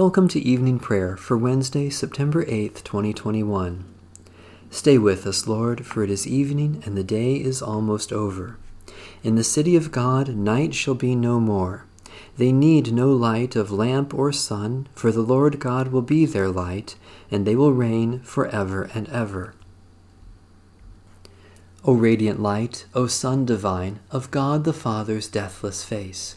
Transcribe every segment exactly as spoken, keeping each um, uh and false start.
Welcome to Evening Prayer for Wednesday, September eighth, twenty twenty-one. Stay with us, Lord, for it is evening and the day is almost over. In the city of God, night shall be no more. They need no light of lamp or sun, for the Lord God will be their light, and they will reign forever and ever. O radiant light, O Sun divine, of God the Father's deathless face,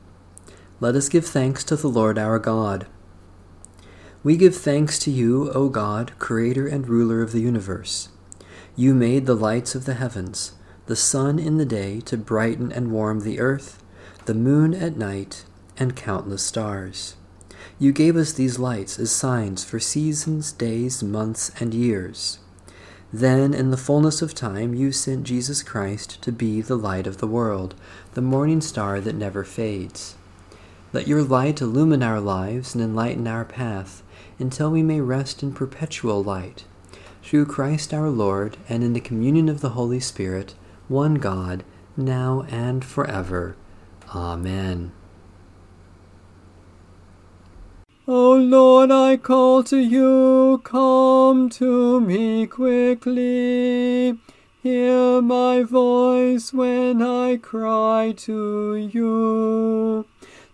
Let us give thanks to the Lord our God. We give thanks to you, O God, creator and ruler of the universe. You made the lights of the heavens, the sun in the day to brighten and warm the earth, the moon at night, and countless stars. You gave us these lights as signs for seasons, days, months, and years. Then, in the fullness of time, you sent Jesus Christ to be the light of the world, the morning star that never fades. Let your light illumine our lives and enlighten our path, until we may rest in perpetual light. Through Christ our Lord, and in the communion of the Holy Spirit, one God, now and forever. Amen. O Lord, I call to you, come to me quickly. Hear my voice when I cry to you.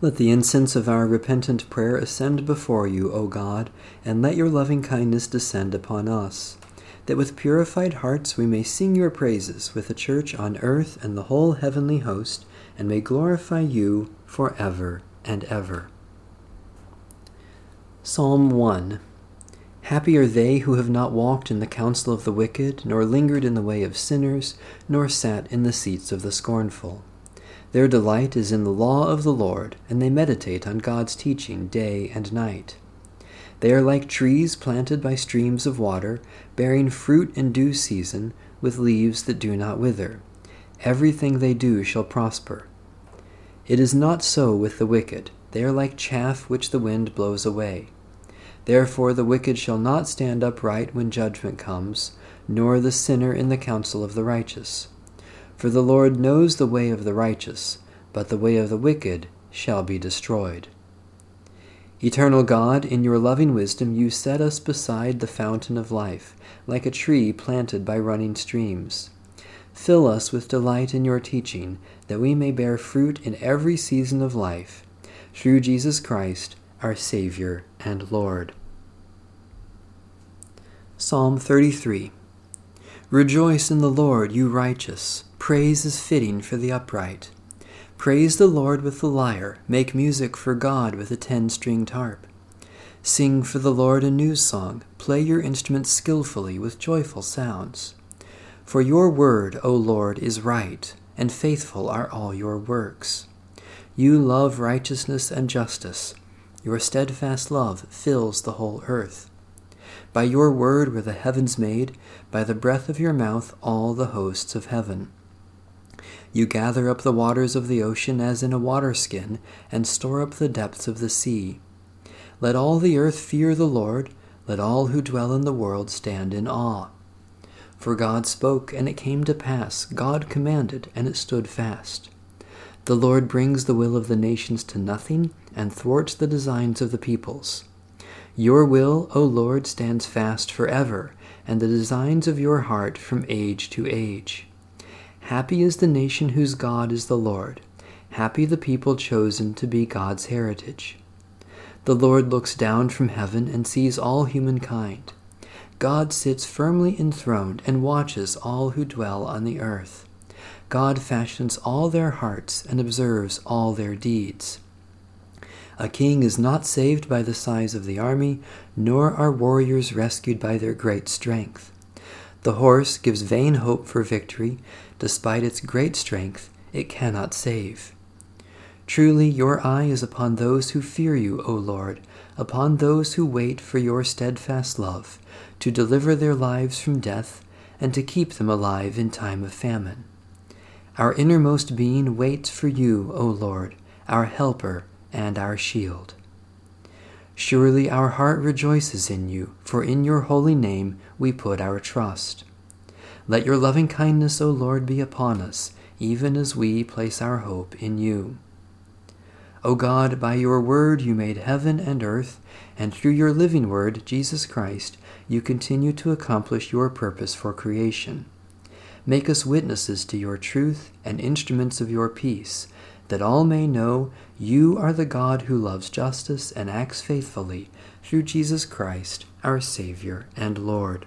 Let the incense of our repentant prayer ascend before you, O God, and let your loving kindness descend upon us, that with purified hearts we may sing your praises with the church on earth and the whole heavenly host, and may glorify you forever and ever. Psalm one. Happy are they who have not walked in the counsel of the wicked, nor lingered in the way of sinners, nor sat in the seats of the scornful. Their delight is in the law of the Lord, and they meditate on God's teaching day and night. They are like trees planted by streams of water, bearing fruit in due season, with leaves that do not wither. Everything they do shall prosper. It is not so with the wicked. They are like chaff which the wind blows away. Therefore the wicked shall not stand upright when judgment comes, nor the sinner in the counsel of the righteous. For the Lord knows the way of the righteous, but the way of the wicked shall be destroyed. Eternal God, in your loving wisdom, you set us beside the fountain of life, like a tree planted by running streams. Fill us with delight in your teaching, that we may bear fruit in every season of life. Through Jesus Christ, our Savior and Lord. Psalm thirty-three. Rejoice in the Lord, you righteous. Praise is fitting for the upright. Praise the Lord with the lyre, make music for God with a ten-stringed harp. Sing for the Lord a new song, play your instruments skillfully with joyful sounds. For your word, O Lord, is right, and faithful are all your works. You love righteousness and justice, your steadfast love fills the whole earth. By your word were the heavens made, by the breath of your mouth all the hosts of heaven. You gather up the waters of the ocean as in a waterskin, and store up the depths of the sea. Let all the earth fear the Lord, let all who dwell in the world stand in awe. For God spoke, and it came to pass, God commanded, and it stood fast. The Lord brings the will of the nations to nothing, and thwarts the designs of the peoples. Your will, O Lord, stands fast forever, and the designs of your heart from age to age. Happy is the nation whose God is the Lord. Happy the people chosen to be God's heritage. The Lord looks down from heaven and sees all humankind. God sits firmly enthroned and watches all who dwell on the earth. God fashions all their hearts and observes all their deeds. A king is not saved by the size of the army, nor are warriors rescued by their great strength. The horse gives vain hope for victory. Despite its great strength, it cannot save. Truly your eye is upon those who fear you, O Lord, upon those who wait for your steadfast love, to deliver their lives from death, and to keep them alive in time of famine. Our innermost being waits for you, O Lord, our helper and our shield. Surely our heart rejoices in you, for in your holy name we put our trust. Let your loving kindness, O Lord, be upon us, even as we place our hope in you. O God, by your word you made heaven and earth, and through your living word, Jesus Christ, you continue to accomplish your purpose for creation. Make us witnesses to your truth and instruments of your peace, that all may know you are the God who loves justice and acts faithfully, through Jesus Christ, our Savior and Lord.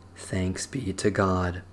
thanks be to God.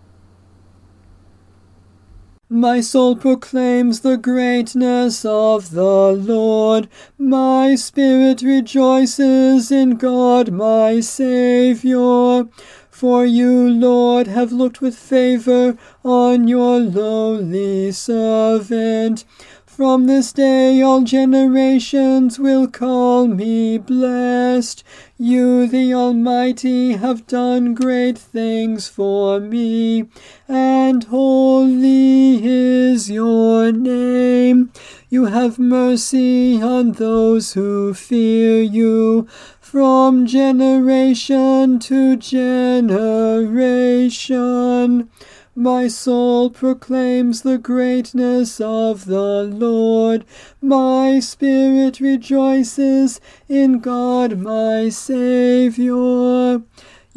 My soul proclaims the greatness of the Lord. My spirit rejoices in God my Saviour. For you, Lord, have looked with favour on your lowly servant. From this day all generations will call me blessed. You, the Almighty, have done great things for me, and holy is your name. You have mercy on those who fear you, from generation to generation. My soul proclaims the greatness of the Lord. My spirit rejoices in God my Saviour.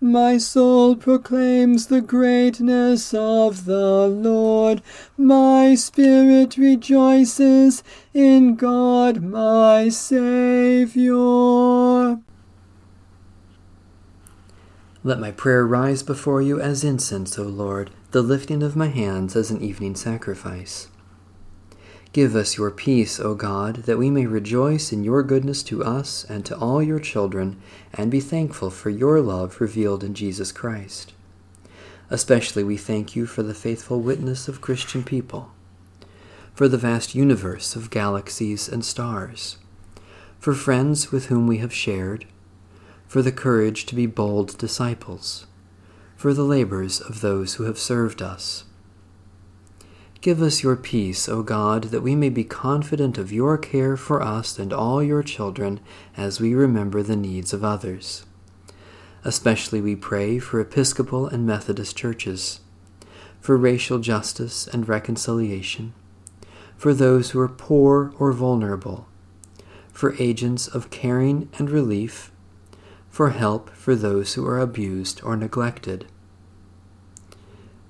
My soul proclaims the greatness of the Lord. My spirit rejoices in God my Saviour. Let my prayer rise before you as incense, O Lord, the lifting of my hands as an evening sacrifice. Give us your peace, O God, that we may rejoice in your goodness to us and to all your children, and be thankful for your love revealed in Jesus Christ. Especially we thank you for the faithful witness of Christian people, for the vast universe of galaxies and stars, for friends with whom we have shared, for the courage to be bold disciples, for the labors of those who have served us. Give us your peace, O God, that we may be confident of your care for us and all your children as we remember the needs of others. Especially we pray for Episcopal and Methodist churches, for racial justice and reconciliation, for those who are poor or vulnerable, for agents of caring and relief, for help for those who are abused or neglected.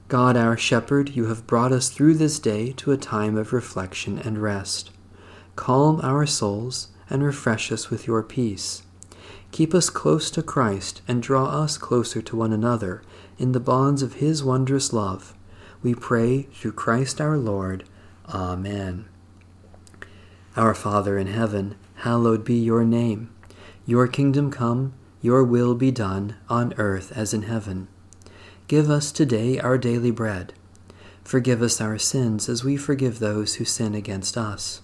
God, our Shepherd, you have brought us through this day to a time of reflection and rest. Calm our souls and refresh us with your peace. Keep us close to Christ and draw us closer to one another in the bonds of his wondrous love. We pray through Christ our Lord. Amen. Our Father in heaven, hallowed be your name. Your kingdom come, your will be done, on earth as in heaven. Give us today our daily bread. Forgive us our sins as we forgive those who sin against us.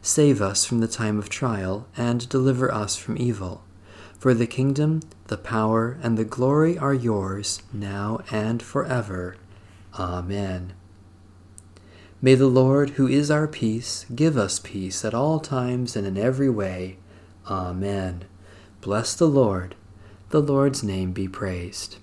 Save us from the time of trial, and deliver us from evil. For the kingdom, the power, and the glory are yours, now and forever. Amen. May the Lord, who is our peace, give us peace at all times and in every way. Amen. Bless the Lord. The Lord's name be praised.